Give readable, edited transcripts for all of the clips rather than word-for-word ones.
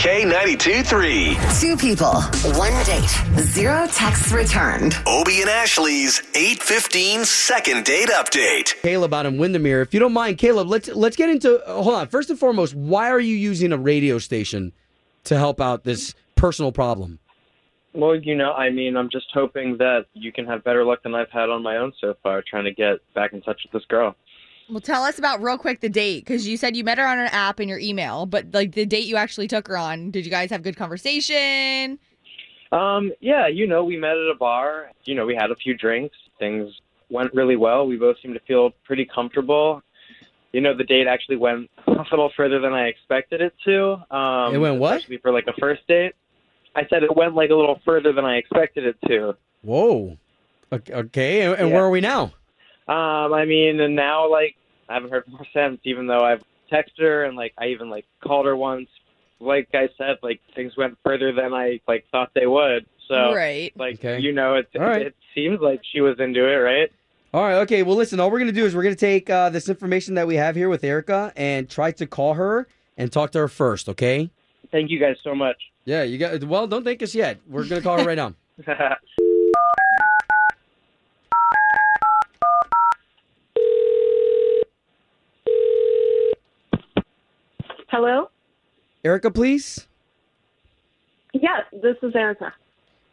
K92.3. Two people, one date, zero texts returned. Obie and Ashley's 8:15 second date update. Kaleb out in Windermere. If you don't mind, Kaleb, let's get into... Hold on. First and foremost, why are you using a radio station to help out this personal problem? Well, I'm just hoping that you can have better luck than I've had on my own so far, trying to get back in touch with this girl. Well, tell us about real quick the date, because you said you met her on an app in your email, but like the date you actually took her on, did you guys have good conversation? Yeah, we met at a bar. We had a few drinks. Things went really well. We both seemed to feel pretty comfortable. The date actually went a little further than I expected it to. It went what? Especially for like a first date. I said it went like a little further than I expected it to. Whoa. Okay. And yeah. Where are we now? And now I haven't heard from her since, even though I've texted her and, I even, called her once. Like I said, things went further than I, thought they would. So, right. It seems like she was into it, right? All right, okay. Well, listen, all we're going to do is we're going to take this information that we have here with Erica and try to call her and talk to her first, okay? Thank you guys so much. Yeah, well, don't thank us yet. We're going to call her right now. Hello? Erica, please? Yes, this is Erica.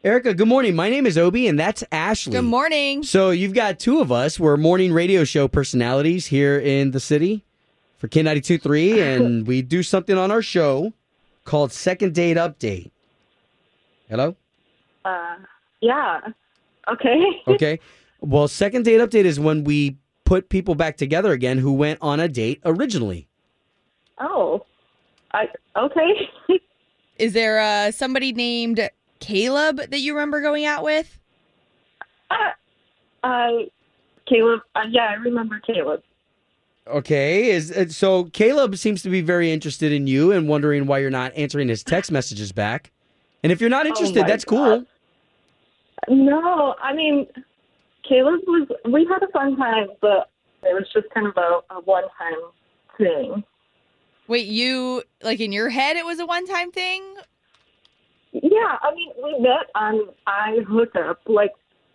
Erica, good morning. My name is Obie, and that's Ashley. Good morning. So you've got two of us. We're morning radio show personalities here in the city for K92.3, and we do something on our show called Second Date Update. Hello? Yeah. Okay. Okay. Well, Second Date Update is when we put people back together again who went on a date originally. Oh, okay. Is there somebody named Kaleb that you remember going out with? Kaleb. Yeah, I remember Kaleb. Okay. So Kaleb seems to be very interested in you and wondering why you're not answering his text messages back. And if you're not interested, that's cool. No, Kaleb we had a fun time, but it was just kind of a one-time thing. Wait, you, in your head it was a one-time thing? Yeah, we met on iHookUp.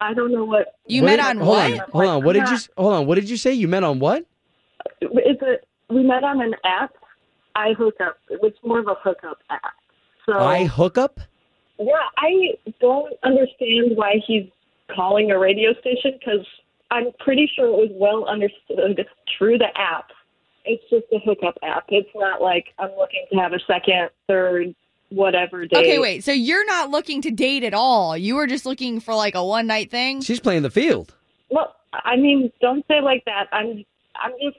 I don't know what... What did you say? You met on what? We met on an app, iHookUp. It was more of a hookup app. So iHookUp? Yeah, I don't understand why he's calling a radio station, because I'm pretty sure it was well understood through the app. It's just a hookup app. It's not like I'm looking to have a second, third, whatever date. Okay, wait. So you're not looking to date at all. You were just looking for a one-night thing? She's playing the field. Well, don't say like that. I'm just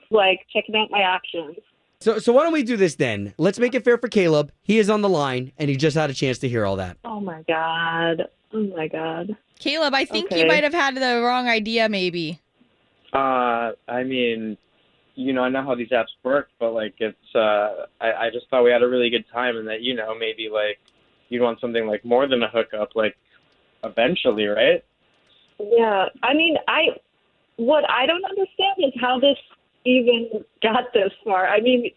checking out my options. So why don't we do this then? Let's make it fair for Kaleb. He is on the line, and he just had a chance to hear all that. Oh, my God. Kaleb, I think you might have had the wrong idea maybe. I know how these apps work, but, it's, I just thought we had a really good time and that, maybe, you'd want something, more than a hookup, eventually, right? Yeah. What I don't understand is how this even got this far. You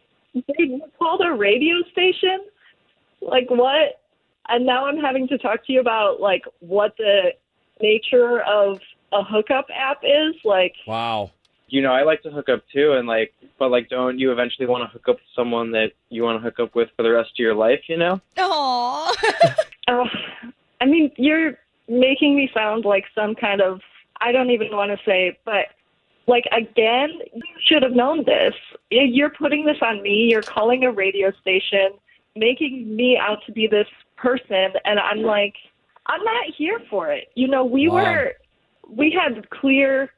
called a radio station? What? And now I'm having to talk to you about, what the nature of a hookup app is? Wow. I like to hook up too, and don't you eventually want to hook up with someone that you want to hook up with for the rest of your life? Aww. You're making me sound like some kind of I don't even want to say, but again, you should have known this. You're putting this on me. You're calling a radio station, making me out to be this person, and I'm not here for it. We had clear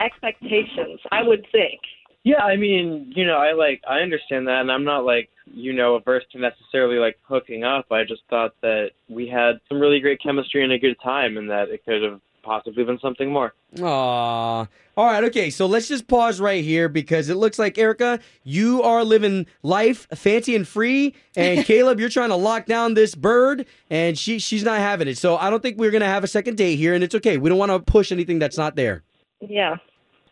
expectations, I would think. Yeah, I mean, you know, I understand that, and I'm not averse to necessarily hooking up. I just thought that we had some really great chemistry and a good time, and that it could have possibly been something more. Aww. All right, okay, so let's just pause right here because it looks like, Erica, you are living life fancy and free, and Kaleb, you're trying to lock down this bird, and she's not having it. So I don't think we're going to have a second date here, and it's okay. We don't want to push anything that's not there. Yeah.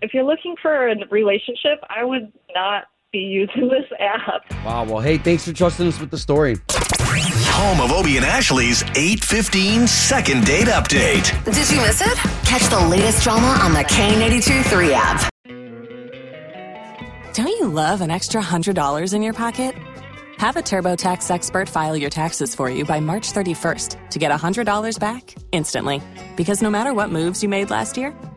If you're looking for a relationship, I would not be using this app. Wow. Well, hey, thanks for trusting us with the story. Home of Obie and Ashley's 8:15 second date update. Did you miss it? Catch the latest drama on the K92.3 app. Don't you love an extra $100 in your pocket? Have a TurboTax expert file your taxes for you by March 31st to get $100 back instantly. Because no matter what moves you made last year,